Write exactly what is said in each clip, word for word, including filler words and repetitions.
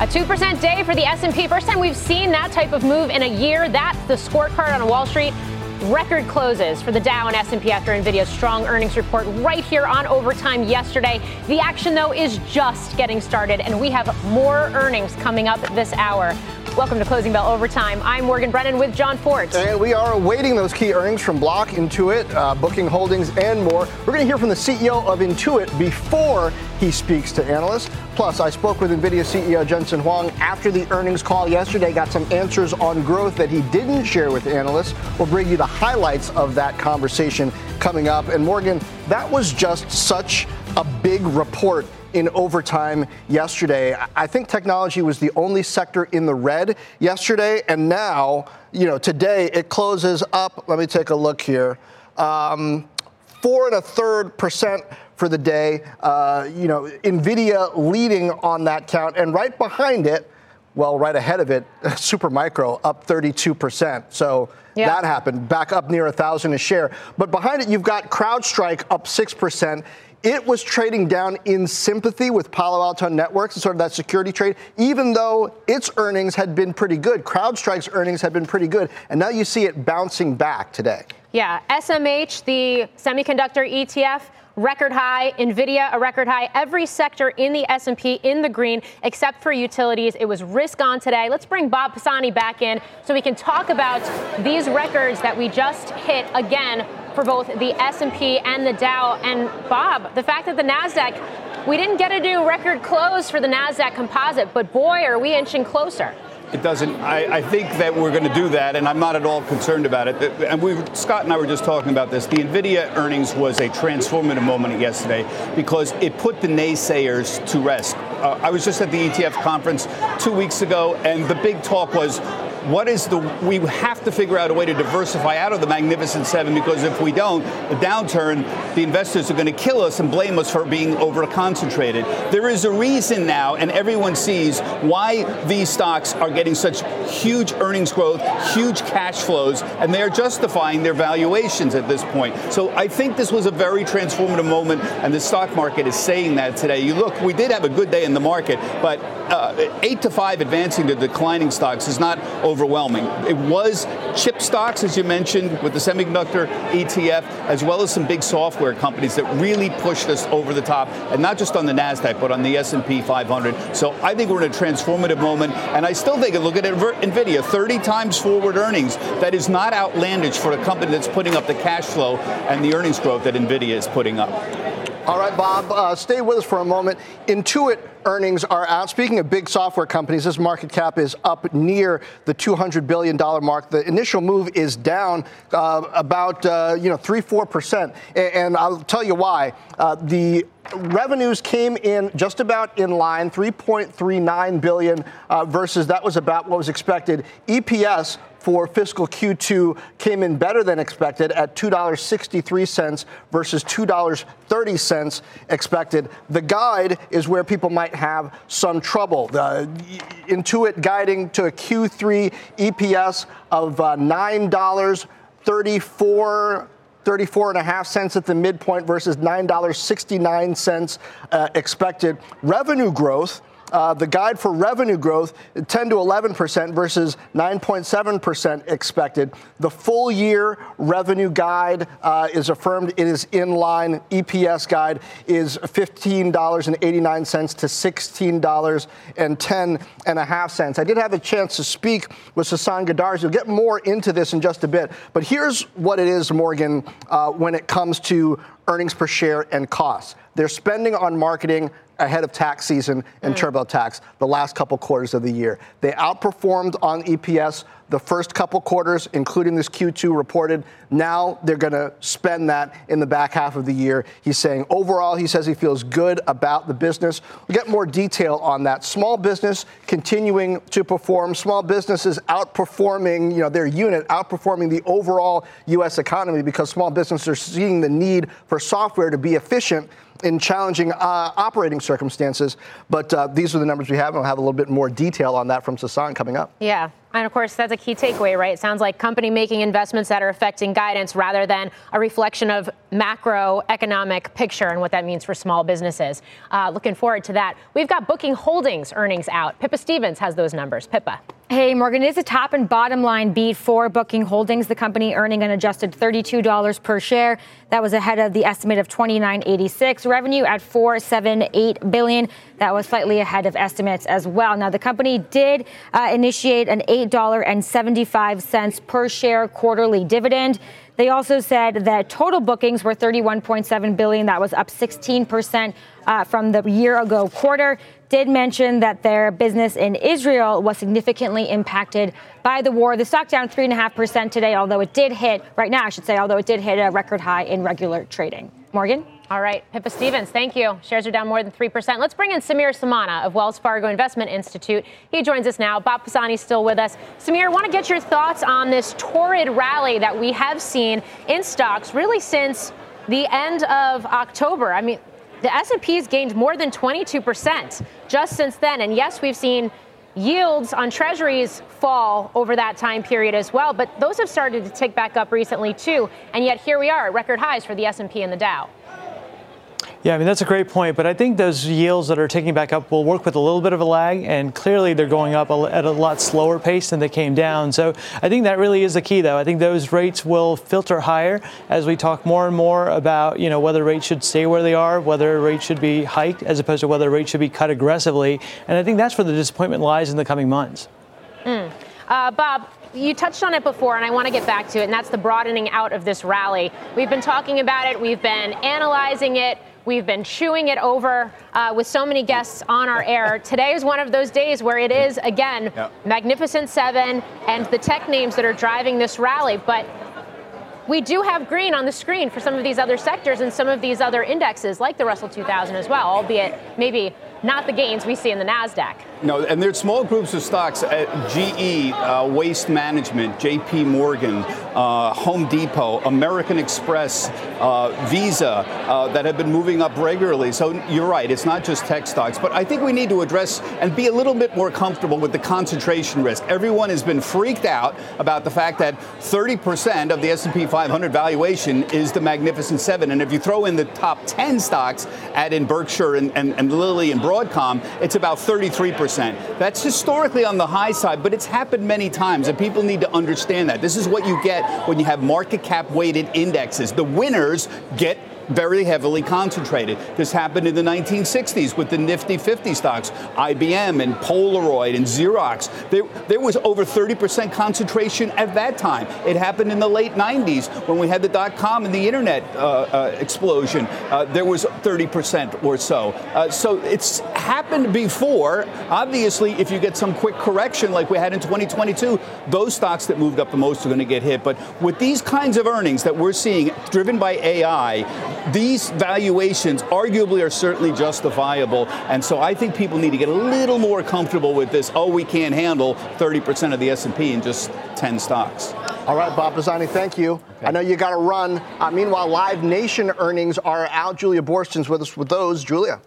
A two percent day for the S and P. First time we've seen that type of move in a year. That's the scorecard on Wall Street. Record closes for the Dow and S and P after NVIDIA's strong earnings report right here on Overtime yesterday. The action, though, is just getting started, and we have more earnings coming up this hour. Welcome to Closing Bell Overtime. I'm Morgan Brennan with John Fort. And we are awaiting those key earnings from Block, Intuit, uh, Booking Holdings, and more. We're going to hear from the C E O of Intuit before he speaks to analysts. Plus, I spoke with NVIDIA C E O Jensen Huang after the earnings call yesterday, got some answers on growth that he didn't share with analysts. We'll bring you the highlights of that conversation coming up. And Morgan, that was just such a big report in Overtime yesterday. I think technology was the only sector in the red yesterday, and now, you know, today it closes up. Let me take a look here. Um, four and a third percent for the day. Uh, you know, NVIDIA leading on that count, and right behind it, well, right ahead of it, Supermicro up thirty-two percent. So yeah. That happened, back up near one thousand a share. But behind it, you've got CrowdStrike up six percent. It was trading down in sympathy with Palo Alto Networks and sort of that security trade, even though its earnings had been pretty good. CrowdStrike's earnings had been pretty good. And now you see it bouncing back today. Yeah, S M H, the semiconductor E T F, record high. NVIDIA, a record high. Every sector in the S and P in the green, except for utilities. It was risk on today. Let's bring Bob Pisani back in so we can talk about these records that we just hit again for both the S and P and the Dow. And Bob, the fact that the NASDAQ, we didn't get a new record close for the NASDAQ composite, but boy, are we inching closer. It doesn't. I, I think that we're going to do that, and I'm not at all concerned about it. And we, Scott and I were just talking about this. The NVIDIA earnings was a transformative moment yesterday because it put the naysayers to rest. Uh, I was just at the E T F conference two weeks ago, and the big talk was, what is the? We have to figure out a way to diversify out of the Magnificent Seven, because if we don't, the downturn, the investors are going to kill us and blame us for being over-concentrated. There is a reason now, and everyone sees why these stocks are getting such huge earnings growth, huge cash flows, and they are justifying their valuations at this point. So I think this was a very transformative moment, and the stock market is saying that today. You look, we did have a good day in the market, but uh, eight to five advancing to declining stocks is not overwhelming. It was chip stocks, as you mentioned, with the semiconductor E T F, as well as some big software companies that really pushed us over the top, and not just on the NASDAQ, but on the S and P five hundred. So I think we're in a transformative moment, and I still think, look at NVIDIA, thirty times forward earnings. That is not outlandish for a company that's putting up the cash flow and the earnings growth that NVIDIA is putting up. All right, Bob, uh, stay with us for a moment. Intuit earnings are out. Speaking of big software companies, this market cap is up near the two hundred billion dollars mark. The initial move is down uh, about, uh, you know, three, four percent. And I'll tell you why. Uh, the revenues came in just about in line, three point three nine billion dollars uh, versus that was about what was expected. E P S for fiscal Q two came in better than expected at two dollars and sixty-three cents versus two dollars and thirty cents expected. The guide is where people might have some trouble. The Intuit guiding to a Q three E P S of uh, nine dollars and thirty-four cents. thirty-four and a half cents at the midpoint versus nine dollars and sixty-nine cents uh, expected. Revenue growth, uh, the guide for revenue growth, ten to eleven percent versus nine point seven percent expected. The full year revenue guide uh, is affirmed. It is in line. E P S guide is fifteen dollars and eighty-nine cents to sixteen dollars and ten and a half cents. I did have a chance to speak with Sasan Ghadarzi. We'll get more into this in just a bit. But here's what it is, Morgan, uh, when it comes to earnings per share and costs. They're spending on marketing ahead of tax season and mm. TurboTax the last couple quarters of the year. They outperformed on E P S the first couple quarters, including this Q two reported. Now they're going to spend that in the back half of the year. He's saying overall, he says he feels good about the business. We'll get more detail on that. Small business continuing to perform. Small businesses outperforming, you know, their unit outperforming the overall U S economy because small businesses are seeing the need for software to be efficient in challenging uh, operating circumstances. But uh, these are the numbers we have, and we'll have a little bit more detail on that from Sasan coming up. Yeah. And, of course, that's a key takeaway, right? It sounds like company making investments that are affecting guidance rather than a reflection of macroeconomic picture and what that means for small businesses. Uh, looking forward to that. We've got Booking Holdings earnings out. Pippa Stevens has those numbers. Pippa. Hey, Morgan, it is a top and bottom line beat for Booking Holdings, the company earning an adjusted thirty-two dollars per share. That was ahead of the estimate of twenty-nine eighty-six. Revenue at four hundred seventy-eight billion dollars. That was slightly ahead of estimates as well. Now, the company did uh, initiate an eight dollars and seventy-five cents per share quarterly dividend. They also said that total bookings were thirty-one point seven billion dollars. That was up sixteen percent uh, from the year-ago quarter. Did mention that their business in Israel was significantly impacted by the war. The stock down three point five percent today, although it did hit, right now I should say, although it did hit a record high in regular trading. Morgan? All right, Pippa Stevens, thank you. Shares are down more than three percent. Let's bring in Samir Samana of Wells Fargo Investment Institute. He joins us now. Bob Pisani still with us. Samir, want to get your thoughts on this torrid rally that we have seen in stocks really since the end of October. I mean, the S and P has gained more than twenty-two percent just since then. And yes, we've seen yields on treasuries fall over that time period as well. But those have started to tick back up recently, too. And yet here we are at record highs for the S and P and the Dow. Yeah, I mean, that's a great point. But I think those yields that are ticking back up will work with a little bit of a lag. And clearly, they're going up at a lot slower pace than they came down. So I think that really is the key, though. I think those rates will filter higher as we talk more and more about, you know, whether rates should stay where they are, whether rates should be hiked, as opposed to whether rates should be cut aggressively. And I think that's where the disappointment lies in the coming months. Mm. Uh, Bob, you touched on it before, and I want to get back to it. And that's the broadening out of this rally. We've been talking about it. We've been analyzing it. We've been chewing it over uh, with so many guests on our air. Today is one of those days where it is, again, yep. Magnificent Seven and the tech names that are driving this rally. But we do have green on the screen for some of these other sectors and some of these other indexes, like the Russell two thousand as well, albeit maybe not the gains we see in the NASDAQ. No, and there's small groups of stocks, uh, G E, uh, Waste Management, J P. Morgan, uh, Home Depot, American Express, uh, Visa, uh, that have been moving up regularly. So you're right, it's not just tech stocks. But I think we need to address and be a little bit more comfortable with the concentration risk. Everyone has been freaked out about the fact that thirty percent of the S and P five hundred valuation is the Magnificent Seven. And if you throw in the top ten stocks, add in Berkshire and, and, and Lilly and Broadcom, it's about thirty-three percent. That's historically on the high side, but it's happened many times, and people need to understand that. This is what you get when you have market cap weighted indexes. The winners get very heavily concentrated. This happened in the nineteen sixties with the Nifty fifty stocks, I B M and Polaroid and Xerox. There, there was over thirty percent concentration at that time. It happened in the late nineties when we had the dot-com and the internet uh, uh, explosion. Uh, there was thirty percent or so. Uh, so it's happened before. Obviously, if you get some quick correction like we had in twenty twenty-two, those stocks that moved up the most are going to get hit. But with these kinds of earnings that we're seeing driven by A I, these valuations arguably are certainly justifiable. And so I think people need to get a little more comfortable with this. Oh, we can't handle thirty percent of the S and P in just ten stocks. All right, Bob Pisani, thank you. Okay. I know you got to run. Uh, meanwhile, Live Nation earnings are out. Julia Borston's with us with those. Julia.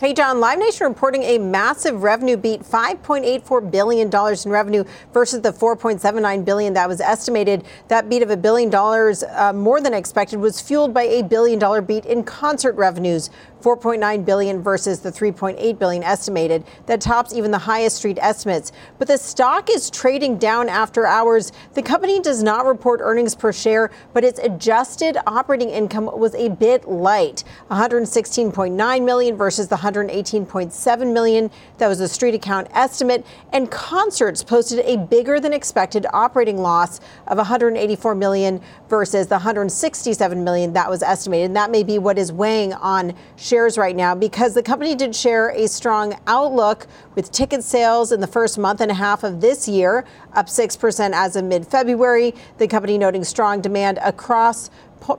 Hey, John, Live Nation reporting a massive revenue beat, five point eight four billion dollars in revenue versus the four point seven nine billion dollars that was estimated. That beat of a billion dollars uh, more than expected was fueled by a billion dollar beat in concert revenues, four point nine billion dollars versus the three point eight billion dollars estimated. That tops even the highest street estimates. But the stock is trading down after hours. The company does not report earnings per share, but its adjusted operating income was a bit light, one hundred sixteen point nine million dollars versus the one hundred eighteen point seven million dollars. That was a Street account estimate. And Concerts posted a bigger than expected operating loss of one hundred eighty-four million dollars versus the one hundred sixty-seven million dollars that was estimated. And that may be what is weighing on shares right now, because the company did share a strong outlook with ticket sales in the first month and a half of this year, up six percent as of mid-February. The company noting strong demand across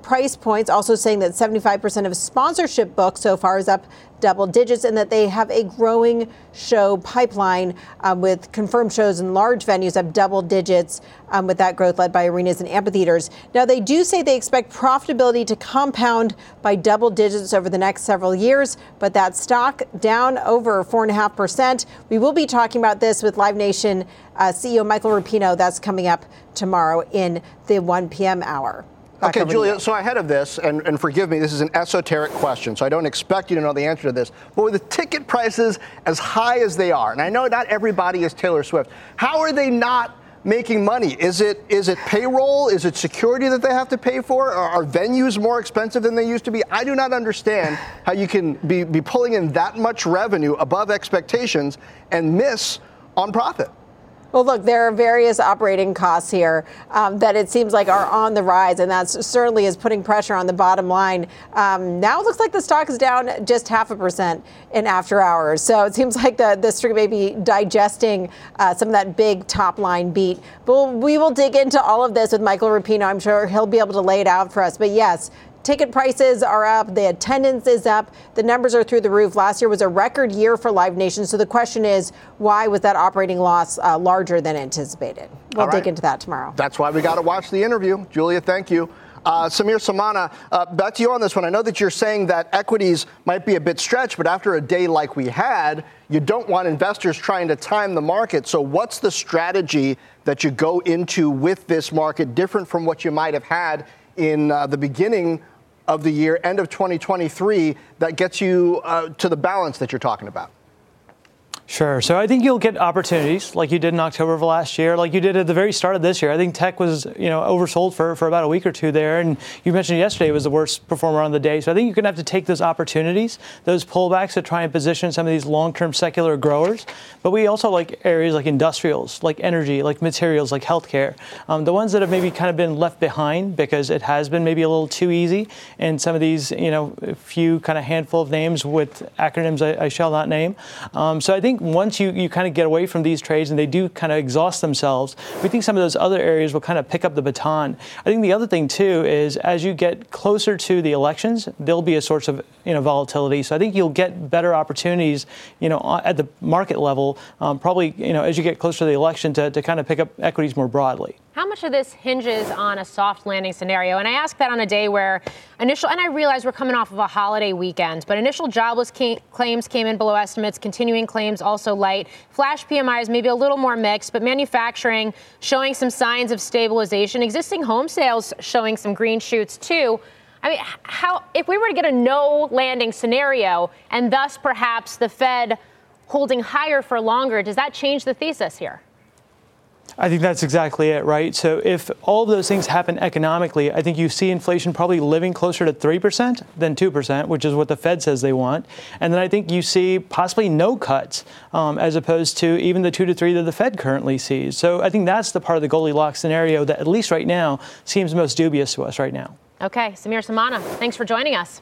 price points, also saying that seventy-five percent of sponsorship booked so far is up double digits, and that they have a growing show pipeline um, with confirmed shows in large venues up double digits, um, with that growth led by arenas and amphitheaters. Now, they do say they expect profitability to compound by double digits over the next several years, but that stock down over four point five percent. We will be talking about this with Live Nation uh, C E O Michael Rapino. That's coming up tomorrow in the one p.m. hour. Okay, Julia, so ahead of this, and, and forgive me, this is an esoteric question, so I don't expect you to know the answer to this, but with the ticket prices as high as they are, and I know not everybody is Taylor Swift, how are they not making money? Is it is it payroll? Is it security that they have to pay for? Are, are venues more expensive than they used to be? I do not understand how you can be, be pulling in that much revenue above expectations and miss on profit. Well, look, there are various operating costs here um, that it seems like are on the rise, and that certainly is putting pressure on the bottom line. Um, now it looks like the stock is down just half a percent in after hours. So it seems like the, the street may be digesting uh, some of that big top line beat. But we will dig into all of this with Michael Rapino. I'm sure he'll be able to lay it out for us. But yes, ticket prices are up. The attendance is up. The numbers are through the roof. Last year was a record year for Live Nation. So the question is, why was that operating loss uh, larger than anticipated? We'll dig into that tomorrow. That's why we got to watch the interview. Julia, thank you. Uh, Samir Samana, uh, back to you on this one. I know that you're saying that equities might be a bit stretched, but after a day like we had, you don't want investors trying to time the market. So what's the strategy that you go into with this market different from what you might have had in uh, the beginning of the year, end of twenty twenty-three, that gets you uh, to the balance that you're talking about? Sure. So I think you'll get opportunities like you did in October of last year, like you did at the very start of this year. I think tech was, you know, oversold for, for about a week or two there. And you mentioned yesterday it was the worst performer on the day. So I think you're going to have to take those opportunities, those pullbacks, to try and position some of these long-term secular growers. But we also like areas like industrials, like energy, like materials, like healthcare. Um, the ones that have maybe kind of been left behind because it has been maybe a little too easy. And some of these, you know, few kind of handful of names with acronyms I, I shall not name. Um, so I think I think once you, you kind of get away from these trades and they do kind of exhaust themselves, we think some of those other areas will kind of pick up the baton. I think the other thing, too, is as you get closer to the elections, there'll be a source of, you know, volatility. So I think you'll get better opportunities, you know, at the market level, um, probably, you know, as you get closer to the election to, to kind of pick up equities more broadly. How much of this hinges on a soft landing scenario? And I ask that on a day where initial, and I realize we're coming off of a holiday weekend, but initial jobless ca- claims came in below estimates, continuing claims also light. Flash P M Is maybe a little more mixed, but manufacturing showing some signs of stabilization. Existing home sales showing some green shoots too. I mean, how if we were to get a no landing scenario and thus perhaps the Fed holding higher for longer, does that change the thesis here? I think that's exactly it, right? So if all of those things happen economically, I think you see inflation probably living closer to three percent than two percent, which is what the Fed says they want. And then I think you see possibly no cuts um, as opposed to even the two to three that the Fed currently sees. So I think that's the part of the Goldilocks scenario that at least right now seems most dubious to us right now. Okay. Samir Samana, thanks for joining us.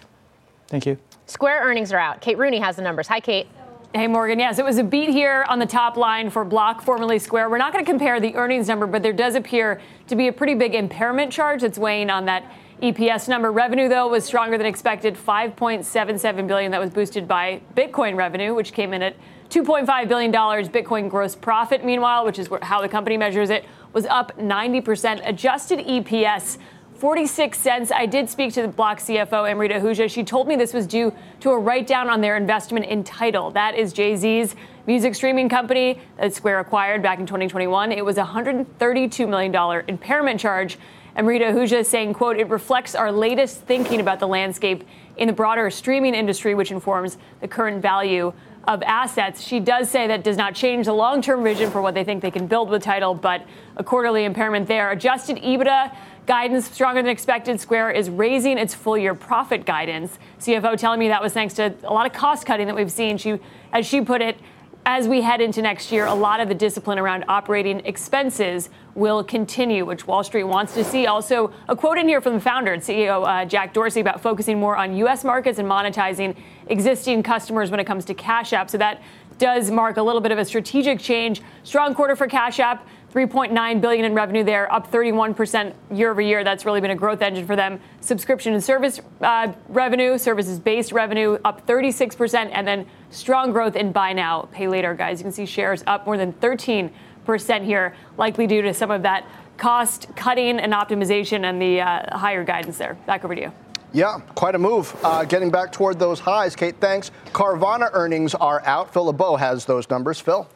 Thank you. Square earnings are out. Kate Rooney has the numbers. Hi, Kate. Hey, Morgan. Yes, it was a beat here on the top line for Block, formerly Square. We're not going to compare the earnings number, but there does appear to be a pretty big impairment charge that's weighing on that E P S number. Revenue, though, was stronger than expected, five point seven seven billion dollars. That was boosted by Bitcoin revenue, which came in at two point five billion dollars. Bitcoin gross profit, meanwhile, which is how the company measures it, was up ninety percent. Adjusted E P S, forty-six cents. I did speak to the Block C F O, Amrita Ahuja. She told me this was due to a write-down on their investment in Tidal. That is Jay-Z's music streaming company that Square acquired back in twenty twenty-one. It was a one hundred thirty-two million dollars impairment charge. Amrita Ahuja saying, quote, "It reflects our latest thinking about the landscape in the broader streaming industry, which informs the current value of assets. She does say that does not change the long-term vision for what they think they can build with Tidal, but a quarterly impairment there. Adjusted EBITDA guidance stronger than expected. Square is raising its full-year profit guidance. C F O telling me that was thanks to a lot of cost-cutting that we've seen. She, as she put it, as we head into next year, a lot of the discipline around operating expenses will continue, which Wall Street wants to see. Also, a quote in here from the founder and C E O uh, Jack Dorsey about focusing more on U S markets and monetizing existing customers when it comes to Cash App. So that does mark a little bit of a strategic change. Strong quarter for Cash App, three point nine billion dollars in revenue there, up thirty-one percent year over year. That's really been a growth engine for them. Subscription and service uh, revenue, services-based revenue, up thirty-six percent, and then strong growth in buy now, pay later, guys. You can see shares up more than thirteen percent here, likely due to some of that cost cutting and optimization and the uh, higher guidance there. Back over to you. Yeah, quite a move. Uh, getting back toward those highs, Kate, thanks. Carvana earnings are out. Phil LeBeau has those numbers. Phil.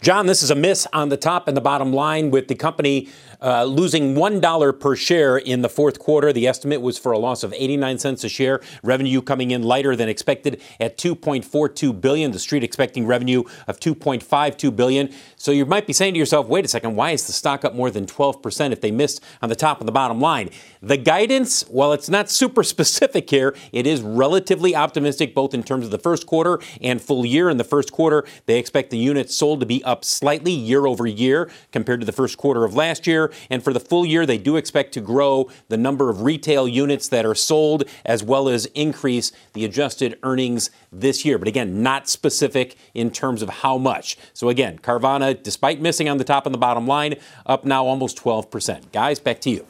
John, this is a miss on the top and the bottom line, with the company uh, losing one dollar per share in the fourth quarter. The estimate was for a loss of eighty-nine cents a share. Revenue coming in lighter than expected at two point four two billion dollars. The street expecting revenue of two point five two billion dollars. So you might be saying to yourself, wait a second, why is the stock up more than twelve percent if they missed on the top and the bottom line? The guidance, while it's not super specific here, it is relatively optimistic both in terms of the first quarter and full year. In the first quarter, they expect the units sold to be up slightly year over year compared to the first quarter of last year. And for the full year, they do expect to grow the number of retail units that are sold, as well as increase the adjusted earnings this year. But again, not specific in terms of how much. So again, Carvana, despite missing on the top and the bottom line, up now almost twelve percent. Guys, back to you.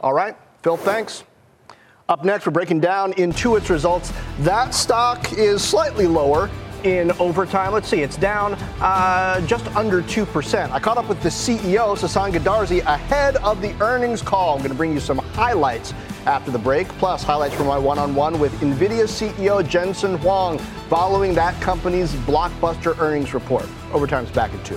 All right, Phil, thanks. Up next, we're breaking down Intuit's results. That stock is slightly lower in overtime. Let's see, it's down uh, just under two percent. I caught up with the C E O, Sasan Ghadarzi, ahead of the earnings call. I'm going to bring you some highlights after the break, plus highlights from my one-on-one with NVIDIA C E O Jensen Huang following that company's blockbuster earnings report. Overtime's back at two.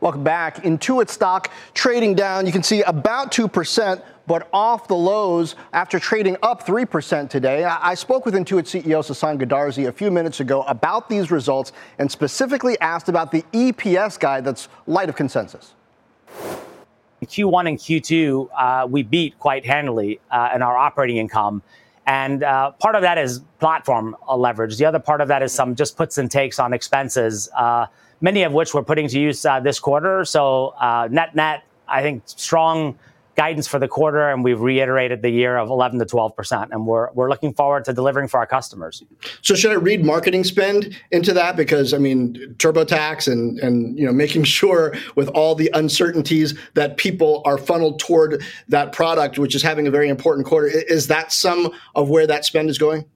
Welcome back. Intuit stock trading down. You can see about two percent, but off the lows after trading up three percent today. I spoke with Intuit C E O Sasan Ghadarzi a few minutes ago about these results and specifically asked about the E P S guide that's light of consensus. In Q one and Q two, uh, we beat quite handily uh, in our operating income. And uh, part of that is platform leverage. The other part of that is some just puts and takes on expenses, uh, many of which we're putting to use uh, this quarter. So uh, net, net, I think strong guidance for the quarter, and we've reiterated the year of eleven to twelve percent. And we're we're looking forward to delivering for our customers. So should I read marketing spend into that? Because, I mean, TurboTax and, and you know, making sure with all the uncertainties that people are funneled toward that product, which is having a very important quarter, is that some of where that spend is going?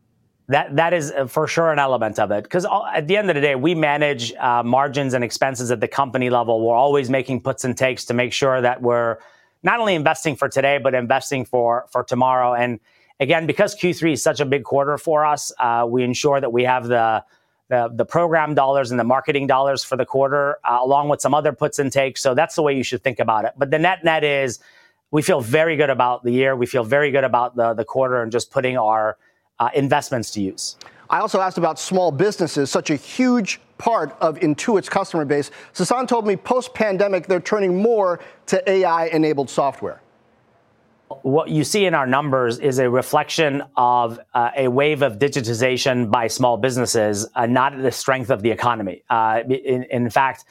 That That is for sure an element of it, because at the end of the day, we manage uh, margins and expenses at the company level. We're always making puts and takes to make sure that we're not only investing for today, but investing for, for tomorrow. And again, because Q three is such a big quarter for us, uh, we ensure that we have the, the the program dollars and the marketing dollars for the quarter, uh, along with some other puts and takes. So that's the way you should think about it. But the net net is we feel very good about the year. We feel very good about the, the quarter and just putting our Uh, investments to use. I also asked about small businesses, such a huge part of Intuit's customer base. Sasan told me post-pandemic they're turning more to A I-enabled software. What you see in our numbers is a reflection of uh, a wave of digitization by small businesses, uh, not the strength of the economy. Uh, in, in fact,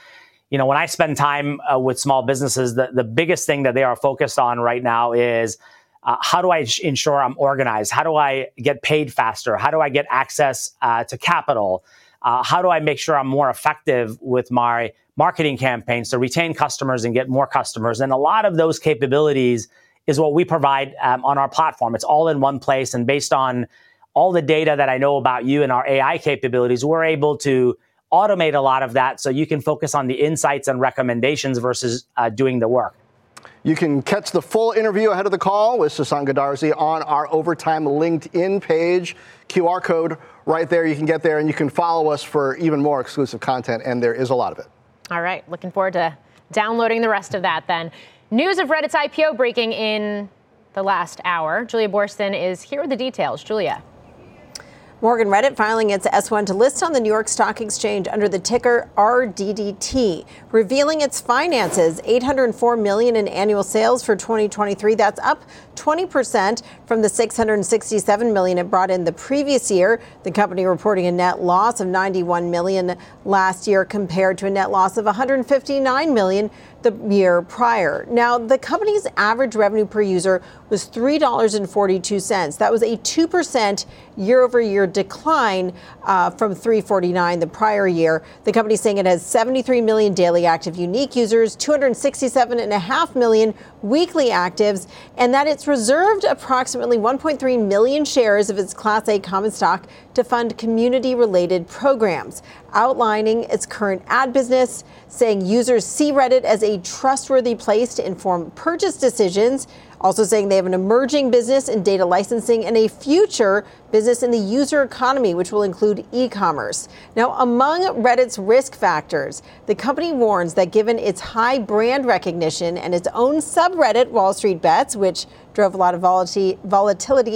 you know, when I spend time uh, with small businesses, the, the biggest thing that they are focused on right now is uh, how do I ensure I'm organized? How do I get paid faster? How do I get access uh, to capital? Uh, how do I make sure I'm more effective with my marketing campaigns to retain customers and get more customers? And a lot of those capabilities is what we provide um, on our platform. It's all in one place. And based on all the data that I know about you and our A I capabilities, we're able to automate a lot of that so you can focus on the insights and recommendations versus uh, doing the work. You can catch the full interview ahead of the call with Sasan Ghadarzi on our Overtime LinkedIn page. Q R code right there. You can get there and you can follow us for even more exclusive content. And there is a lot of it. All right. Looking forward to downloading the rest of that then. News of Reddit's I P O breaking in the last hour. Julia Borston is here with the details. Julia. Morgan, Reddit filing its S one to list on the New York Stock Exchange under the ticker R D D T, revealing its finances, eight hundred four million dollars in annual sales for twenty twenty-three. That's up twenty percent from the six hundred sixty-seven million dollars it brought in the previous year. The company reporting a net loss of ninety-one million dollars last year compared to a net loss of one hundred fifty-nine million dollars the year prior. Now, the company's average revenue per user was three dollars and forty-two cents. That was a two percent year-over-year decline uh, from three dollars and forty-nine cents the prior year. The company's saying it has seventy-three million daily active unique users, two hundred sixty-seven point five million weekly actives, and that it's reserved approximately one point three million shares of its Class A common stock to fund community-related programs, outlining its current ad business, saying users see Reddit as a trustworthy place to inform purchase decisions, also saying they have an emerging business in data licensing and a future business in the user economy, which will include e-commerce. Now, among Reddit's risk factors, the company warns that given its high brand recognition and its own subreddit, Wall Street Bets, which drove a lot of volatility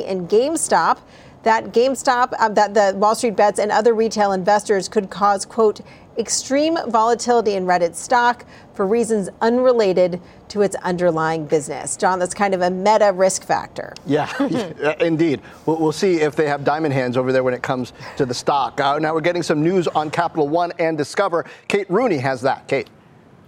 in GameStop, that GameStop, uh, that the Wall Street Bets and other retail investors could cause, quote, extreme volatility in Reddit stock for reasons unrelated to its underlying business. John, that's kind of a meta risk factor. Yeah, indeed. We'll see if they have diamond hands over there when it comes to the stock. Uh, now we're getting some news on Capital One and Discover. Kate Rooney has that. Kate.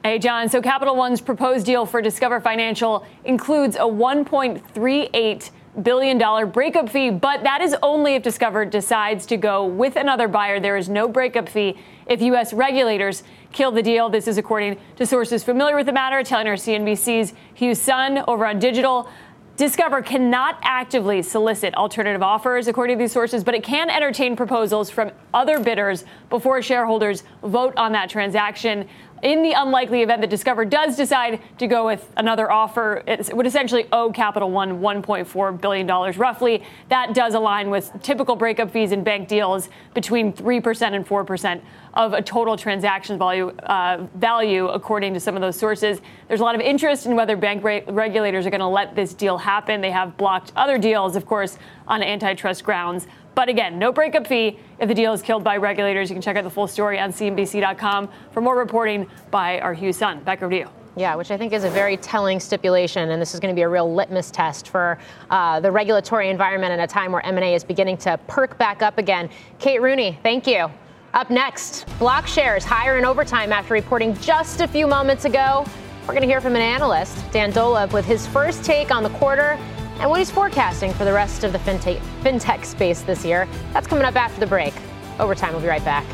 Hey, John. So Capital One's proposed deal for Discover Financial includes a one point three eight billion dollars breakup fee, but that is only if Discover decides to go with another buyer. There is no breakup fee if U S regulators kill the deal. This is according to sources familiar with the matter, telling our C N B C's Hugh Sun over on digital. Discover cannot actively solicit alternative offers, according to these sources, but it can entertain proposals from other bidders before shareholders vote on that transaction. In the unlikely event that Discover does decide to go with another offer, it would essentially owe Capital One one point four billion dollars roughly. That does align with typical breakup fees in bank deals between three percent and four percent of a total transaction value, uh, value, according to some of those sources. There's a lot of interest in whether bank re- regulators are going to let this deal happen. They have blocked other deals, of course, on antitrust grounds. But again, no breakup fee if the deal is killed by regulators. You can check out the full story on C N B C dot com for more reporting by our Hugh Sun. Back over to you. Yeah, which I think is a very telling stipulation, and this is going to be a real litmus test for uh, the regulatory environment at a time where M and A is beginning to perk back up again. Kate Rooney, thank you. Up next, Block shares higher in overtime after reporting just a few moments ago. We're going to hear from an analyst, Dan Dolev, with his first take on the quarter and what he's forecasting for the rest of the fintech, fintech space this year. That's coming up after the break. Overtime, we'll be right back.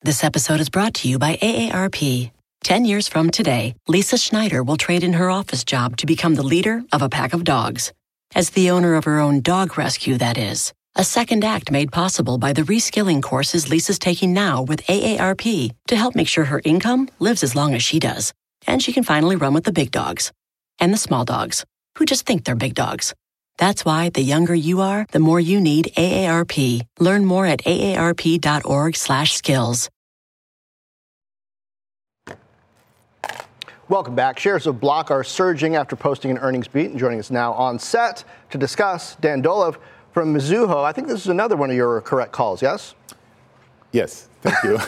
This episode is brought to you by A A R P. Ten years from today, Lisa Schneider will trade in her office job to become the leader of a pack of dogs. As the owner of her own dog rescue, that is. A second act made possible by the reskilling courses Lisa's taking now with A A R P to help make sure her income lives as long as she does. And she can finally run with the big dogs. And the small dogs, who just think they're big dogs. That's why the younger you are, the more you need A A R P. Learn more at A A R P dot org slash skills. Welcome back. Shares of Block are surging after posting an earnings beat. And joining us now on set to discuss, Dan Dolev from Mizuho. I think this is another one of your correct calls, yes? Yes. Thank you.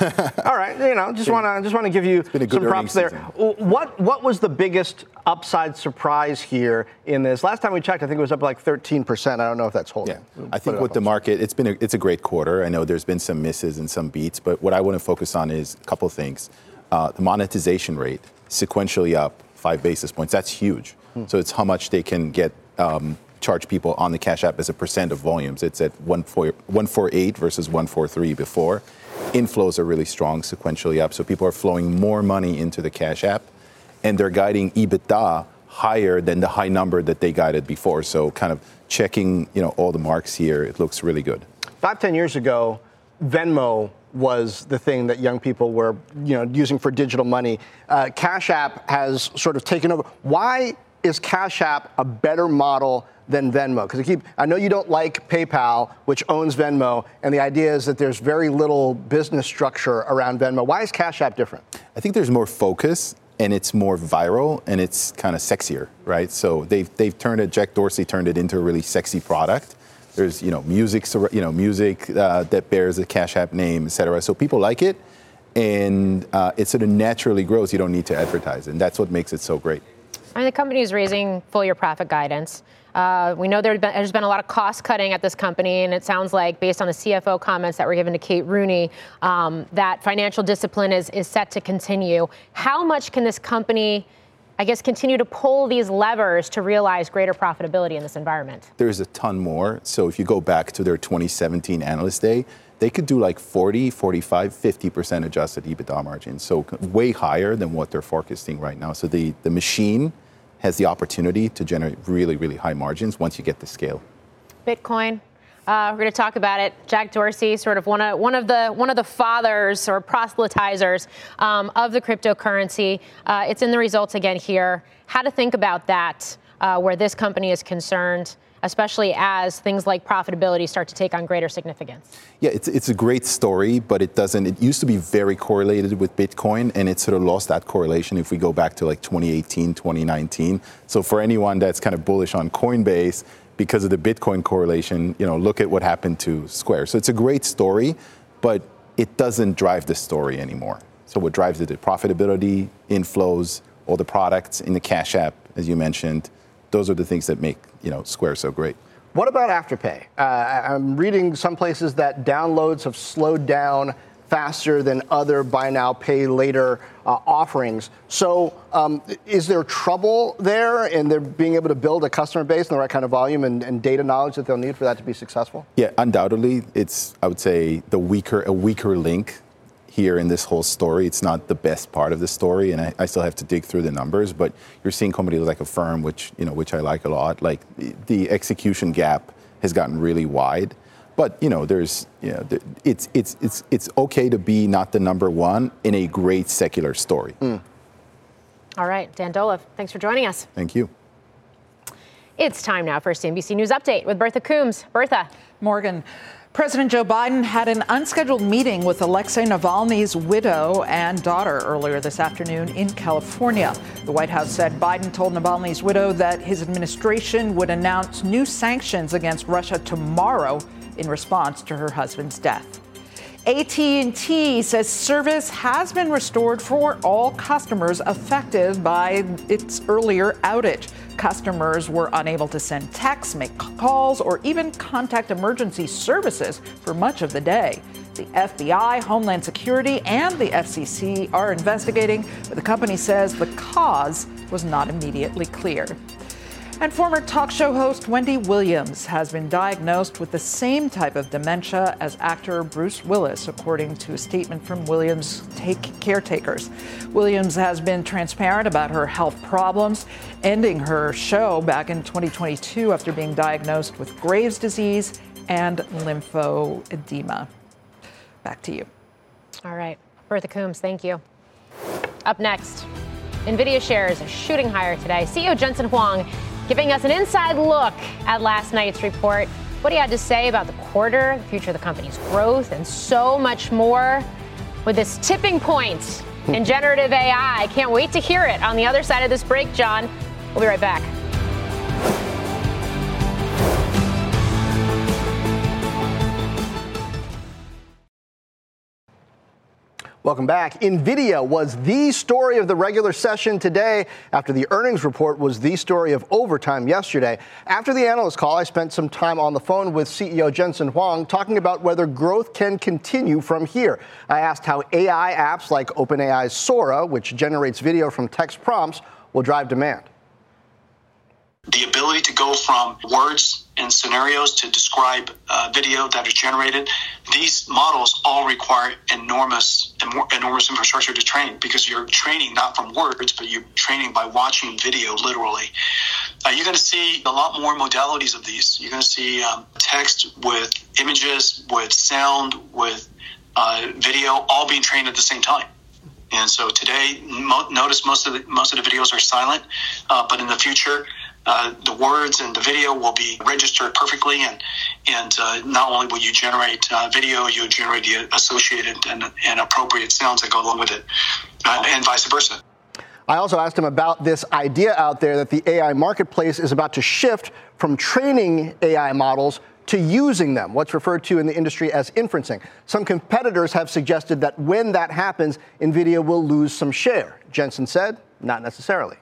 All right, you know, just want to just want to give you some props there. Season. What what was the biggest upside surprise here in this? Last time we checked, I think it was up like thirteen percent. I don't know if that's holding. Yeah. We'll I think with the market, it's been a, it's a great quarter. I know there's been some misses and some beats, but what I want to focus on is a couple of things. Uh, the monetization rate sequentially up five basis points. That's huge. Hmm. So it's how much they can get um, charge people on the Cash App as a percent of volumes. It's at one forty-eight versus one forty-three before. Inflows are really strong, sequentially up, so people are flowing more money into the Cash App, and they're guiding EBITDA higher than the high number that they guided before. So kind of checking, you know, all the marks here, it looks really good. Five, ten years ago, Venmo was the thing that young people were, you know, using for digital money. Uh, Cash App has sort of taken over. Why is Cash App a better model than Venmo? Because I keep, I know you don't like PayPal, which owns Venmo, and the idea is that there's very little business structure around Venmo. Why is Cash App different? I think there's more focus, and it's more viral, and it's kind of sexier, right? So they've they've turned it. Jack Dorsey turned it into a really sexy product. There's you know music, you know music uh, that bears the Cash App name, et cetera. So people like it, and uh, it sort of naturally grows. You don't need to advertise, and that's what makes it so great. I mean, the company is raising full-year profit guidance. Uh, we know there been, there's been a lot of cost-cutting at this company, and it sounds like, based on the C F O comments that were given to Kate Rooney, um, that financial discipline is, is set to continue. How much can this company, I guess, continue to pull these levers to realize greater profitability in this environment? There's a ton more. So if you go back to their twenty seventeen Analyst Day, they could do like forty, forty-five, fifty percent adjusted EBITDA margin, so way higher than what they're forecasting right now. So the, the machine has the opportunity to generate really, really high margins once you get the scale. Bitcoin, uh, we're going to talk about it. Jack Dorsey, sort of one of one of the one of the fathers or proselytizers um, of the cryptocurrency. Uh, it's in the results again here. How to think about that uh, where this company is concerned, especially as things like profitability start to take on greater significance? Yeah, it's it's a great story, but it doesn't, it used to be very correlated with Bitcoin, and it sort of lost that correlation if we go back to like twenty eighteen, twenty nineteen. So for anyone that's kind of bullish on Coinbase because of the Bitcoin correlation, you know, look at what happened to Square. So it's a great story, but it doesn't drive the story anymore. So what drives it, the profitability, inflows, all the products in the Cash App, as you mentioned. Those are the things that make, you know, Square so great. What about Afterpay? Uh, I'm reading some places that downloads have slowed down faster than other buy now, pay later uh, offerings. So um, is there trouble there in their being able to build a customer base and the right kind of volume and, and data knowledge that they'll need for that to be successful? Yeah, undoubtedly. It's, I would say, the weaker a weaker link here in this whole story. It's not the best part of the story, and I, I still have to dig through the numbers, but you're seeing companies like a firm, which, you know, which I like a lot, like the execution gap has gotten really wide. But, you know, there's, you know, it's, it's, it's, it's okay to be not the number one in a great secular story. Mm. All right, Dan Dolev, thanks for joining us. Thank you. It's time now for a C N B C News Update with Bertha Coombs. Bertha. Morgan. President Joe Biden had an unscheduled meeting with Alexei Navalny's widow and daughter earlier this afternoon in California. The White House said Biden told Navalny's widow that his administration would announce new sanctions against Russia tomorrow in response to her husband's death. A T and T says service has been restored for all customers affected by its earlier outage. Customers were unable to send texts, make calls, or even contact emergency services for much of the day. The F B I, Homeland Security, and the F C C are investigating, but the company says the cause was not immediately clear. And former talk show host Wendy Williams has been diagnosed with the same type of dementia as actor Bruce Willis, according to a statement from Williams' take caretakers. Williams has been transparent about her health problems, ending her show back in twenty twenty-two after being diagnosed with Graves' disease and lymphoedema. Back to you. All right. Bertha Coombs, thank you. Up next, NVIDIA shares are shooting higher today. C E O Jensen Huang giving us an inside look at last night's report, what he had to say about the quarter, the future of the company's growth, and so much more with this tipping point and generative A I. I can't wait to hear it on the other side of this break, John. We'll be right back. Welcome back. NVIDIA was the story of the regular session today after the earnings report was the story of overtime yesterday. After the analyst call, I spent some time on the phone with C E O Jensen Huang talking about whether growth can continue from here. I asked how A I apps like OpenAI's Sora, which generates video from text prompts, will drive demand. The ability to go from words and scenarios to describe uh, video that is generated, these models all require enormous enormous infrastructure to train, because you're training not from words, but you're training by watching video literally. Uh, you're going to see a lot more modalities of these. You're going to see um, text with images, with sound, with uh, video, all being trained at the same time. And so today, mo- notice most of the, most of the videos are silent, uh, but in the future, Uh, the words and the video will be registered perfectly, and and uh, not only will you generate uh, video, you'll generate the associated and, and appropriate sounds that go along with it, uh, and vice versa. I also asked him about this idea out there that the A I marketplace is about to shift from training A I models to using them, what's referred to in the industry as inferencing. Some competitors have suggested that when that happens, NVIDIA will lose some share. Jensen said, not necessarily.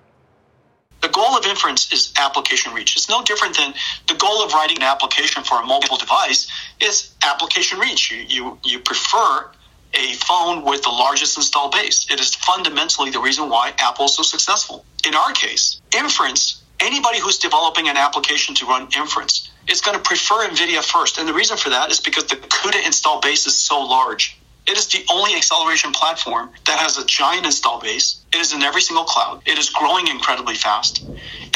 The goal of inference is application reach. It's no different than the goal of writing an application for a mobile device is application reach. You you, you prefer a phone with the largest install base. It is fundamentally the reason why Apple is so successful. In our case, inference, anybody who's developing an application to run inference is going to prefer NVIDIA first. And the reason for that is because the CUDA install base is so large. It is the only acceleration platform that has a giant install base. It is in every single cloud. It is growing incredibly fast,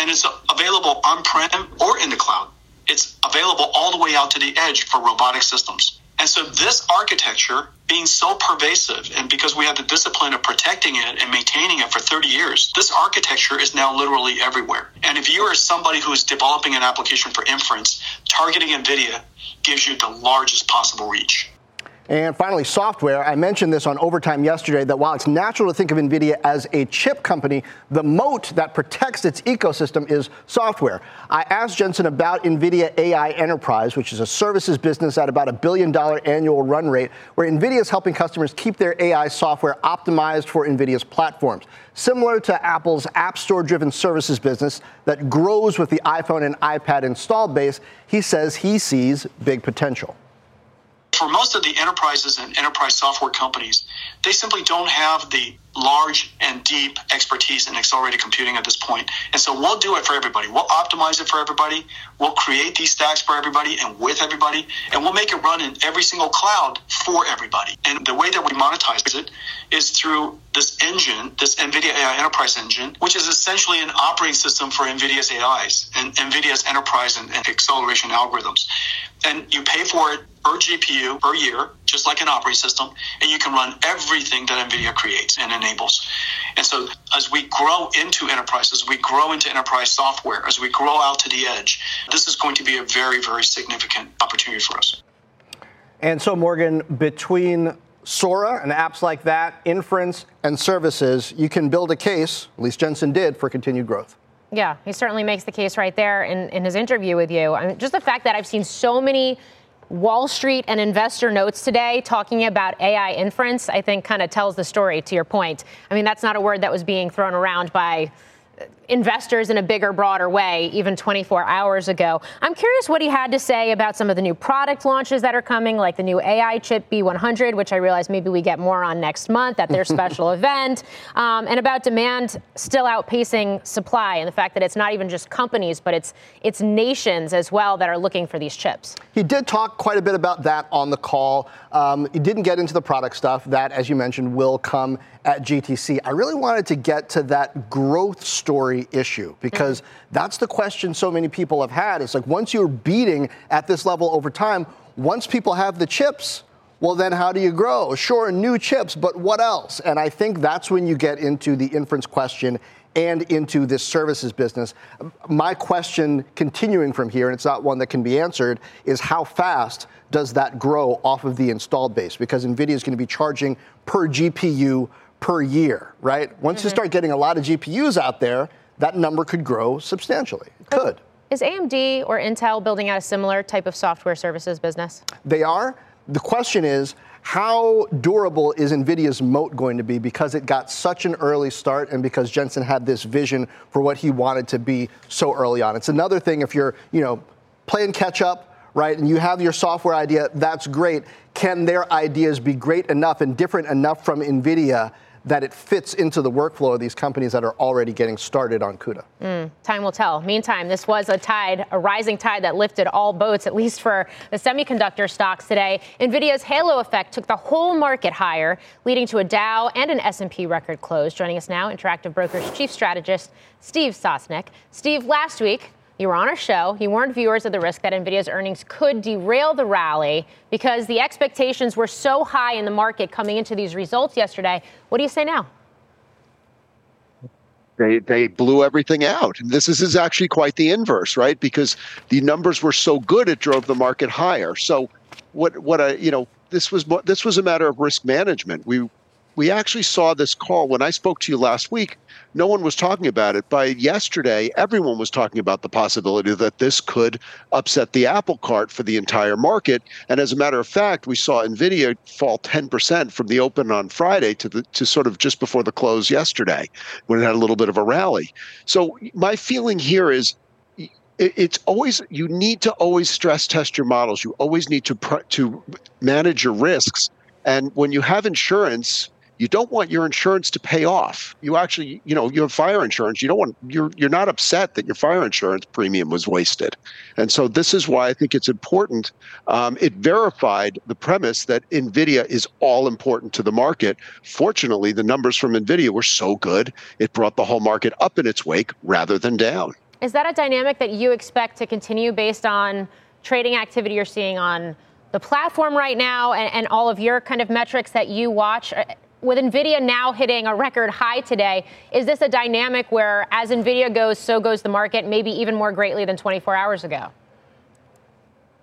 and it's available on-prem or in the cloud. It's available all the way out to the edge for robotic systems. And so this architecture being so pervasive, and because we have the discipline of protecting it and maintaining it for thirty years, this architecture is now literally everywhere. And if you are somebody who is developing an application for inference, targeting NVIDIA gives you the largest possible reach. And finally, software. I mentioned this on Overtime yesterday, that while it's natural to think of NVIDIA as a chip company, the moat that protects its ecosystem is software. I asked Jensen about NVIDIA A I Enterprise, which is a services business at about a billion dollar annual run rate, where NVIDIA is helping customers keep their A I software optimized for NVIDIA's platforms. Similar to Apple's App Store-driven services business that grows with the iPhone and iPad install base, he says he sees big potential. For most of the enterprises and enterprise software companies, they simply don't have the large and deep expertise in accelerated computing at this point. And so we'll do it for everybody. We'll optimize it for everybody. We'll create these stacks for everybody and with everybody. And we'll make it run in every single cloud for everybody. And the way that we monetize it is through this engine, this NVIDIA A I Enterprise engine, which is essentially an operating system for NVIDIA's A Is and NVIDIA's enterprise and, and acceleration algorithms. And you pay for it per G P U per year, just like an operating system, and you can run everything that NVIDIA creates and enables. And so as we grow into enterprises, we grow into enterprise software, as we grow out to the edge, this is going to be a very, very significant opportunity for us. And so, Morgan, between Sora and apps like that, inference and services, you can build a case, at least Jensen did, for continued growth. Yeah, he certainly makes the case right there in, in his interview with you. I mean, just the fact that I've seen so many Wall Street and investor notes today talking about A I inference, I think kind of tells the story, to your point. I mean, that's not a word that was being thrown around by investors in a bigger, broader way, even twenty-four hours ago. I'm curious what he had to say about some of the new product launches that are coming, like the new A I chip B one hundred, which I realize maybe we get more on next month at their special event, um, and about demand still outpacing supply and the fact that it's not even just companies, but it's it's nations as well that are looking for these chips. He did talk quite a bit about that on the call. Um, he didn't get into the product stuff. That, as you mentioned, will come at G T C. I really wanted to get to that growth story issue, because mm-hmm. that's the question so many people have had. It's like, once you're beating at this level over time, once people have the chips, well, then how do you grow? Sure, new chips, but what else? And I think that's when you get into the inference question and into this services business. My question continuing from here, and it's not one that can be answered, is how fast does that grow off of the installed base? Because NVIDIA is going to be charging per G P U per year, right? Once mm-hmm. you start getting a lot of G P Us out there, that number could grow substantially. It could. Is A M D or Intel building out a similar type of software services business? They are. The question is, how durable is NVIDIA's moat going to be because it got such an early start and because Jensen had this vision for what he wanted to be so early on? It's another thing if you're, you know, playing catch up, right, and you have your software idea, that's great. Can their ideas be great enough and different enough from NVIDIA that it fits into the workflow of these companies that are already getting started on CUDA? Mm, time will tell. Meantime, this was a tide, a rising tide that lifted all boats, at least for the semiconductor stocks today. NVIDIA's halo effect took the whole market higher, leading to a Dow and an S and P record close. Joining us now, Interactive Brokers Chief Strategist Steve Sosnick. Steve, last week, you were on our show. You warned viewers of the risk that NVIDIA's earnings could derail the rally because the expectations were so high in the market coming into these results yesterday. What do you say now? They they blew everything out. This is, is actually quite the inverse, right? Because the numbers were so good, it drove the market higher. So what what a you know this was this was a matter of risk management. We. We actually saw this call when I spoke to you last week. No one was talking about it. By yesterday, everyone was talking about the possibility that this could upset the apple cart for the entire market. And as a matter of fact, we saw NVIDIA fall ten percent from the open on Friday to the to sort of just before the close yesterday, when it had a little bit of a rally. So my feeling here is, it's always, you need to always stress test your models. You always need to to manage your risks. And when you have insurance, you don't want your insurance to pay off. You actually, you know, your fire insurance, you don't want, you're, you're not upset that your fire insurance premium was wasted. And so this is why I think it's important. Um, it verified the premise that NVIDIA is all important to the market. Fortunately, the numbers from NVIDIA were so good, it brought the whole market up in its wake rather than down. Is that a dynamic that you expect to continue based on trading activity you're seeing on the platform right now and, and all of your kind of metrics that you watch? With NVIDIA now hitting a record high today, is this a dynamic where as NVIDIA goes, so goes the market, maybe even more greatly than twenty-four hours ago?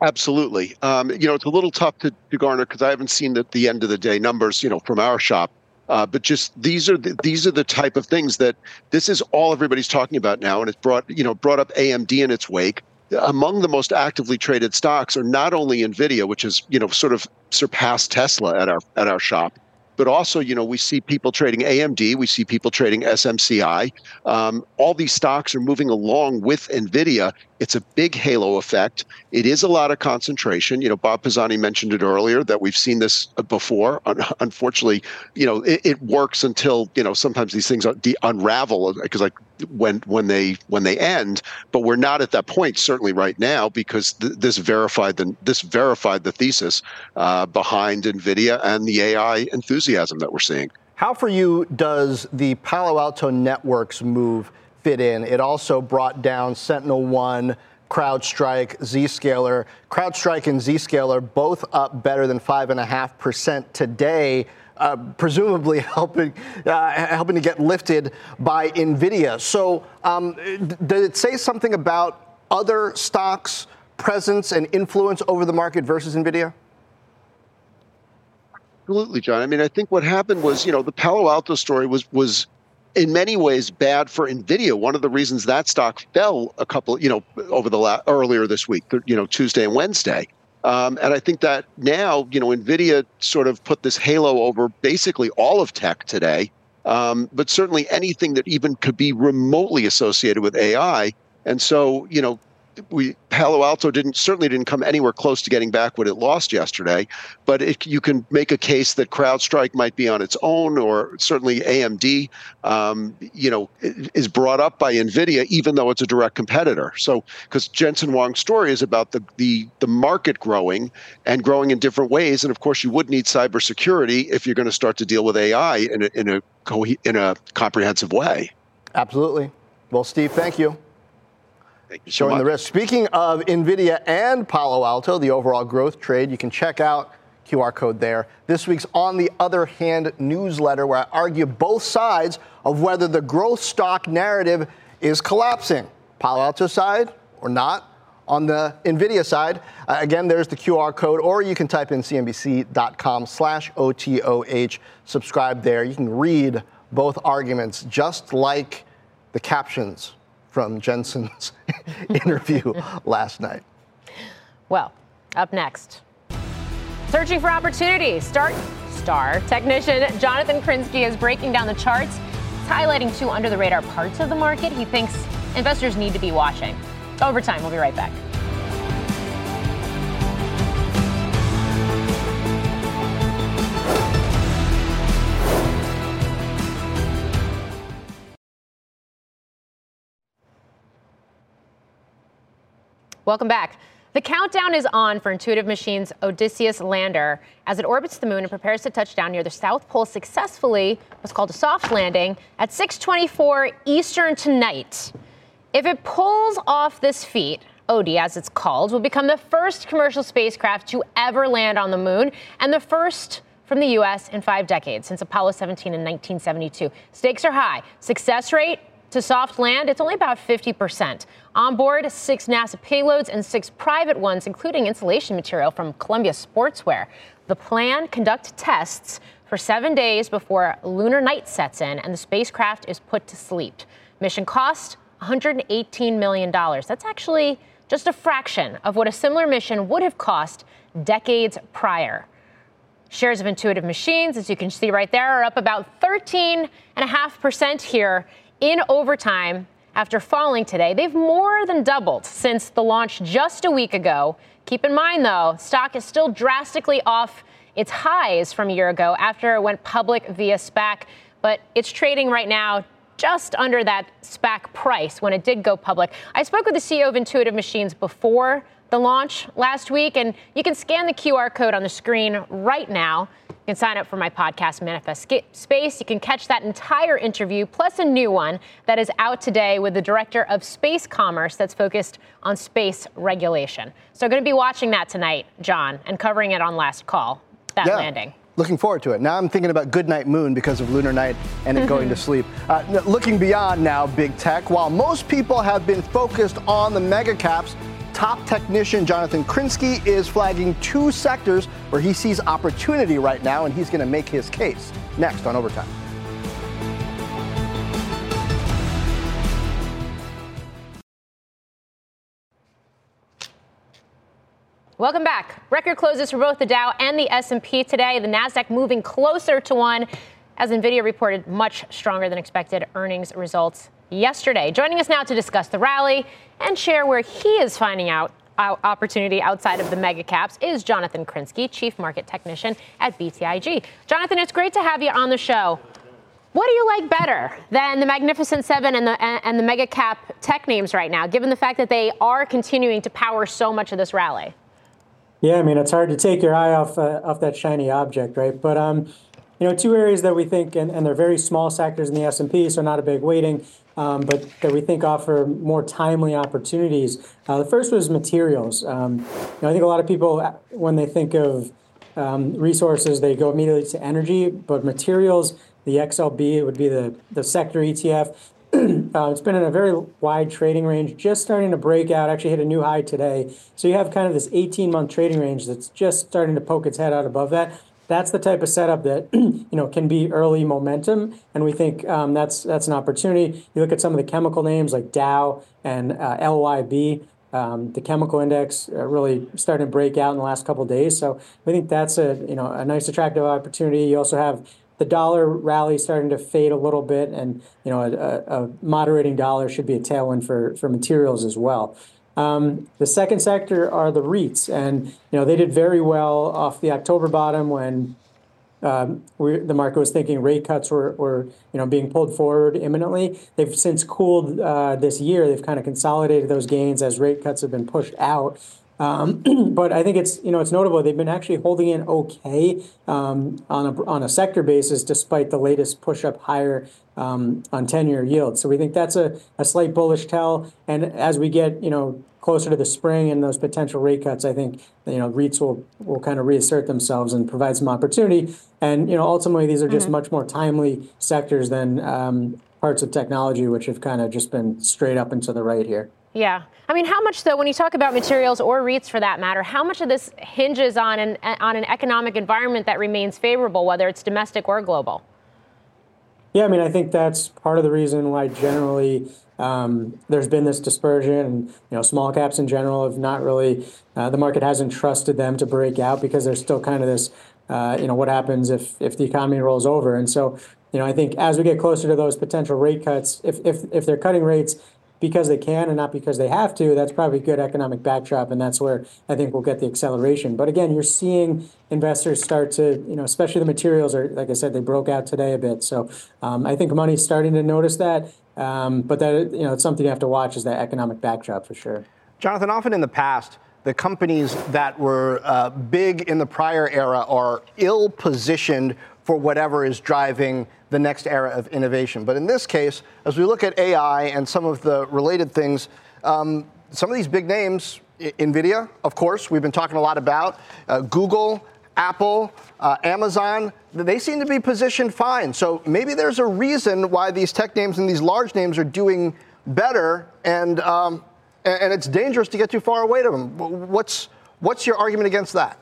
Absolutely. Um, you know, it's a little tough to, to garner because I haven't seen the, the end of the day numbers, you know, from our shop. Uh, but just these are the, these are the type of things that this is all everybody's talking about now. And it's brought, you know, brought up A M D in its wake. Among the most actively traded stocks are not only NVIDIA, which is, you know, sort of surpassed Tesla at our at our shop. But also, you know, we see people trading A M D, we see people trading S M C I. Um, all these stocks are moving along with NVIDIA. It's a big halo effect. It is a lot of concentration. You know, Bob Pisani mentioned it earlier that we've seen this before. Unfortunately, you know, it, it works until, you know, sometimes these things unravel because like when when they when they end. But we're not at that point, certainly right now, because th- this verified the this verified the thesis uh, behind NVIDIA and the A I enthusiasm. that we're seeing. How for you does the Palo Alto Networks move fit in? It also brought down Sentinel One, CrowdStrike, Zscaler. CrowdStrike and Zscaler both up better than five point five percent today, uh, presumably helping uh, helping to get lifted by NVIDIA. So um, did it say something about other stocks' presence and influence over the market versus NVIDIA? Absolutely, John. I mean, I think what happened was, you know, the Palo Alto story was was in many ways bad for NVIDIA. One of the reasons that stock fell a couple, you know, over the la- earlier this week, you know, Tuesday and Wednesday. Um, and I think that now, you know, NVIDIA sort of put this halo over basically all of tech today, um, but certainly anything that even could be remotely associated with A I. And so, you know, We Palo Alto didn't certainly didn't come anywhere close to getting back what it lost yesterday, but it, you can make a case that CrowdStrike might be on its own, or certainly A M D, um, you know, is brought up by NVIDIA, even though it's a direct competitor. So, because Jensen Huang's story is about the, the the market growing and growing in different ways, and of course, you would need cybersecurity if you're going to start to deal with A I in a in a co- in a comprehensive way. Absolutely. Well, Steve, thank you. Thank you so Showing much. the risk. Speaking of NVIDIA and Palo Alto, the overall growth trade, you can check out Q R code there. This week's On the Other Hand newsletter, where I argue both sides of whether the growth stock narrative is collapsing. Palo Alto side or not? On the NVIDIA side, uh, again, there's the Q R code, or you can type in C N B C dot com slash O T O H. Subscribe there. You can read both arguments, just like the captions from Jensen's interview last night. Well, up next, searching for opportunity. Start star technician Jonathan Krinsky is breaking down the charts, highlighting two under-the-radar parts of the market he thinks investors need to be watching. Overtime, we'll be right back. Welcome back. The countdown is on for Intuitive Machines' Odysseus lander as it orbits the moon and prepares to touch down near the South Pole successfully, what's called a soft landing, at six twenty-four Eastern tonight. If it pulls off this feat, O D as it's called, will become the first commercial spacecraft to ever land on the moon and the first from the U S in five decades, since Apollo seventeen in nineteen seventy-two. Stakes are high. Success rate to soft land, it's only about fifty percent. On board, six NASA payloads and six private ones, including insulation material from Columbia Sportswear. The plan, conduct tests for seven days before lunar night sets in and the spacecraft is put to sleep. Mission cost? one hundred eighteen million dollars. That's actually just a fraction of what a similar mission would have cost decades prior. Shares of Intuitive Machines, as you can see right there, are up about thirteen point five percent here in overtime after falling today. They've more than doubled since the launch just a week ago. Keep in mind, though, stock is still drastically off its highs from a year ago after it went public via SPAC, but it's trading right now just under that SPAC price when it did go public. I spoke with the C E O of Intuitive Machines before the launch last week, and you can scan the Q R code on the screen right now. You can sign up for my podcast, Manifest Space. You can catch that entire interview, plus a new one that is out today with the director of space commerce that's focused on space regulation. So going to be watching that tonight, John, and covering it on Last Call, that yeah. landing. Looking forward to it. Now I'm thinking about goodnight moon because of lunar night and it going to sleep. Uh, looking beyond now, big tech, while most people have been focused on the mega caps, top technician Jonathan Krinsky is flagging two sectors where he sees opportunity right now, and he's going to make his case next on Overtime. Welcome back. Record closes for both the Dow and the S and P today. The Nasdaq moving closer to one as NVIDIA reported much stronger than expected earnings results yesterday. Joining us now to discuss the rally and share where he is finding out opportunity outside of the mega caps is Jonathan Krinsky, Chief Market Technician at B T I G. Jonathan, it's great to have you on the show. What do you like better than the Magnificent Seven and the and the mega cap tech names right now, given the fact that they are continuing to power so much of this rally? Yeah, I mean, it's hard to take your eye off uh, off that shiny object, right? But, um, you know, two areas that we think, and, and they're very small sectors in the S and P, so not a big weighting, um, but that we think offer more timely opportunities. Uh, the first was materials. Um, you know, I think a lot of people, when they think of um, resources, they go immediately to energy, but materials, the X L B, it would be the, the sector E T F. Uh, it's been in a very wide trading range, just starting to break out, actually hit a new high today. So you have kind of this eighteen-month trading range that's just starting to poke its head out above that. That's the type of setup that, you know, can be early momentum, and we think um, that's that's an opportunity. You look at some of the chemical names like Dow and uh, L Y B, um, the chemical index uh, really starting to break out in the last couple of days. So we think that's a, you know, a nice, attractive opportunity. You also have the dollar rally starting to fade a little bit, and you know a, a moderating dollar should be a tailwind for, for materials as well. Um, the second sector are the REITs, and you know they did very well off the October bottom when um, we, the market was thinking rate cuts were, were you know being pulled forward imminently. They've since cooled uh, this year. They've kind of consolidated those gains as rate cuts have been pushed out. Um, but I think it's, you know, it's notable. They've been actually holding in okay um, on a on a sector basis, despite the latest push up higher um, on ten-year yield. So we think that's a, a slight bullish tell. And as we get, you know, closer to the spring and those potential rate cuts, I think, you know, REITs will, will kind of reassert themselves and provide some opportunity. And, you know, ultimately, these are just mm-hmm. much more timely sectors than um, parts of technology, which have kind of just been straight up and to the right here. Yeah. I mean, how much, though, when you talk about materials or REITs for that matter, how much of this hinges on an, on an economic environment that remains favorable, whether it's domestic or global? Yeah, I mean, I think that's part of the reason why generally um, there's been this dispersion. And, you know, small caps in general have not really, uh, the market hasn't trusted them to break out because there's still kind of this, uh, you know, what happens if if the economy rolls over? And so, you know, I think as we get closer to those potential rate cuts, if if if they're cutting rates because they can and not because they have to, that's probably a good economic backdrop, and that's where I think we'll get the acceleration. But again, you're seeing investors start to, you know, especially the materials are, like I said, they broke out today a bit. So um, I think money's starting to notice that, um, but that, you know, it's something you have to watch is that economic backdrop for sure. Jonathan, often in the past, the companies that were uh, big in the prior era are ill-positioned for whatever is driving the next era of innovation. But in this case, as we look at A I and some of the related things, um, some of these big names, NVIDIA, of course, we've been talking a lot about, uh, Google, Apple, uh, Amazon, they seem to be positioned fine. So maybe there's a reason why these tech names and these large names are doing better, and um, and it's dangerous to get too far away to them. What's, what's your argument against that?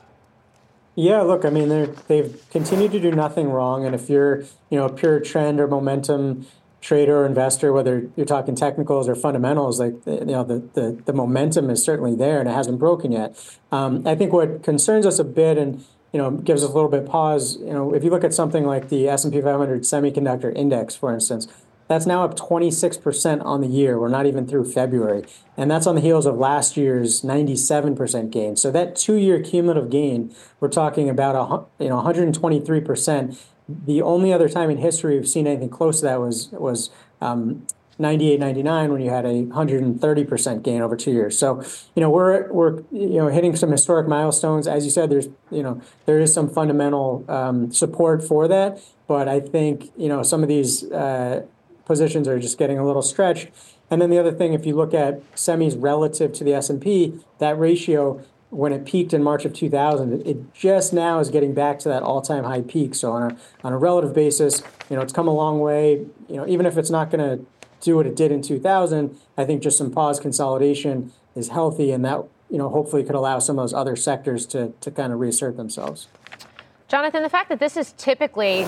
Yeah, look, I mean, they've continued to do nothing wrong. And if you're, you know, a pure trend or momentum trader or investor, whether you're talking technicals or fundamentals, like, you know, the, the, the momentum is certainly there and it hasn't broken yet. Um, I think what concerns us a bit and, you know, gives us a little bit pause, you know, if you look at something like the S and P five hundred Semiconductor Index, for instance, that's now up twenty-six percent on the year. We're not even through February. And that's on the heels of last year's ninety-seven percent gain. So that two-year cumulative gain, we're talking about a, you know, one hundred twenty-three percent. The only other time in history we've seen anything close to that was was um, ninety-eight ninety-nine when you had a one hundred thirty percent gain over two years. So, you know, we're we're you know hitting some historic milestones. As you said, there's you know there is some fundamental um, support for that. But I think you know some of these Uh, positions are just getting a little stretched. And then the other thing, if you look at semis relative to the S and P, that ratio, when it peaked in March of two thousand, it just now is getting back to that all-time high peak. So on a on a relative basis, you know, it's come a long way. You know, even if it's not going to do what it did in two thousand, I think just some pause consolidation is healthy, and that, you know, hopefully could allow some of those other sectors to to kind of reassert themselves. Jonathan, the fact that this is typically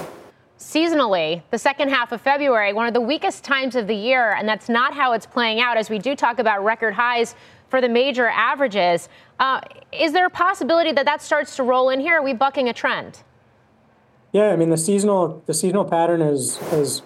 seasonally, the second half of February, one of the weakest times of the year, and that's not how it's playing out as we do talk about record highs for the major averages. Uh, is there a possibility that that starts to roll in here? Are we bucking a trend? Yeah, I mean, the seasonal the seasonal pattern has has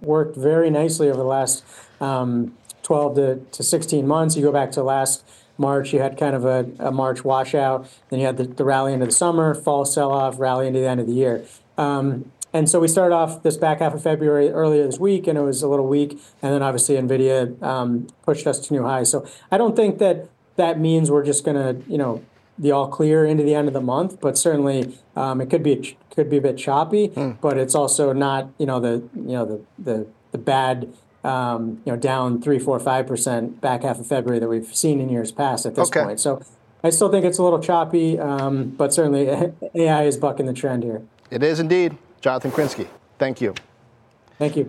worked very nicely over the last um, twelve to sixteen months. You go back to last March, you had kind of a, a March washout, then you had the, the rally into the summer, fall sell-off, rally into the end of the year. Um, And so we started off this back half of February earlier this week, and it was a little weak. And then obviously NVIDIA um, pushed us to new highs. So I don't think that that means we're just going to, you know, the all clear into the end of the month. But certainly um, it could be could be a bit choppy. Mm. But it's also not, you know, the you know the the, the bad um, you know down three, four, five percent back half of February that we've seen in years past at this okay. point. So I still think it's a little choppy, um, but certainly A I is bucking the trend here. It is indeed. Jonathan Krinsky, thank you. Thank you.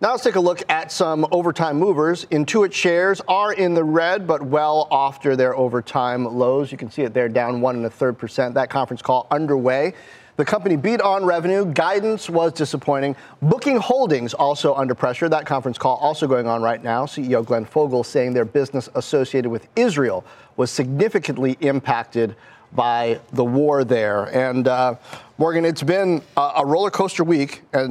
Now let's take a look at some overtime movers. Intuit shares are in the red, but well after their overtime lows. You can see it there, down one and a third percent. That conference call underway. The company beat on revenue. Guidance was disappointing. Booking Holdings also under pressure. That conference call also going on right now. C E O Glenn Fogel saying their business associated with Israel was significantly impacted by the war there. And uh, Morgan, it's been a, a roller coaster week, and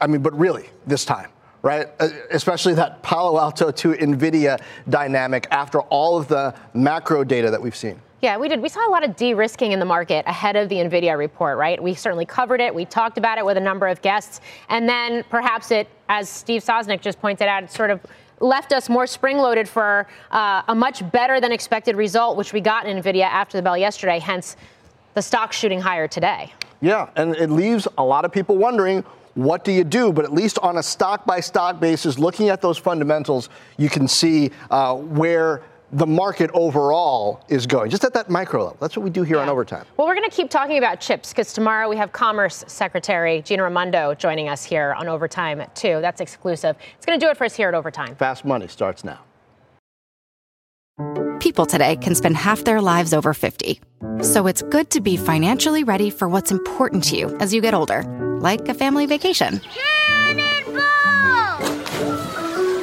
I mean, but really this time, right? Especially that Palo Alto to NVIDIA dynamic after all of the macro data that we've seen. Yeah, we did. We saw a lot of de-risking in the market ahead of the NVIDIA report, right? We certainly covered it. We talked about it with a number of guests. And then perhaps it, as Steve Sosnick just pointed out, it sort of left us more spring-loaded for uh, a much better than expected result, which we got in NVIDIA after the bell yesterday, hence the stock shooting higher today. Yeah, and it leaves a lot of people wondering, what do you do? But at least on a stock-by-stock basis, looking at those fundamentals, you can see uh, where the market overall is going, just at that micro level. That's what we do here yeah. on Overtime. Well, we're going to keep talking about chips because tomorrow we have Commerce Secretary Gina Raimondo joining us here on Overtime, too. That's exclusive. It's going to do it for us here at Overtime. Fast Money starts now. people today can spend half their lives over fifty. So it's good to be financially ready for what's important to you as you get older, like a family vacation. Cannonball!